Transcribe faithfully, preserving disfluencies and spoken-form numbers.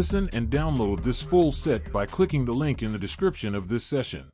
Listen and download this full set by clicking the link in the description of this session.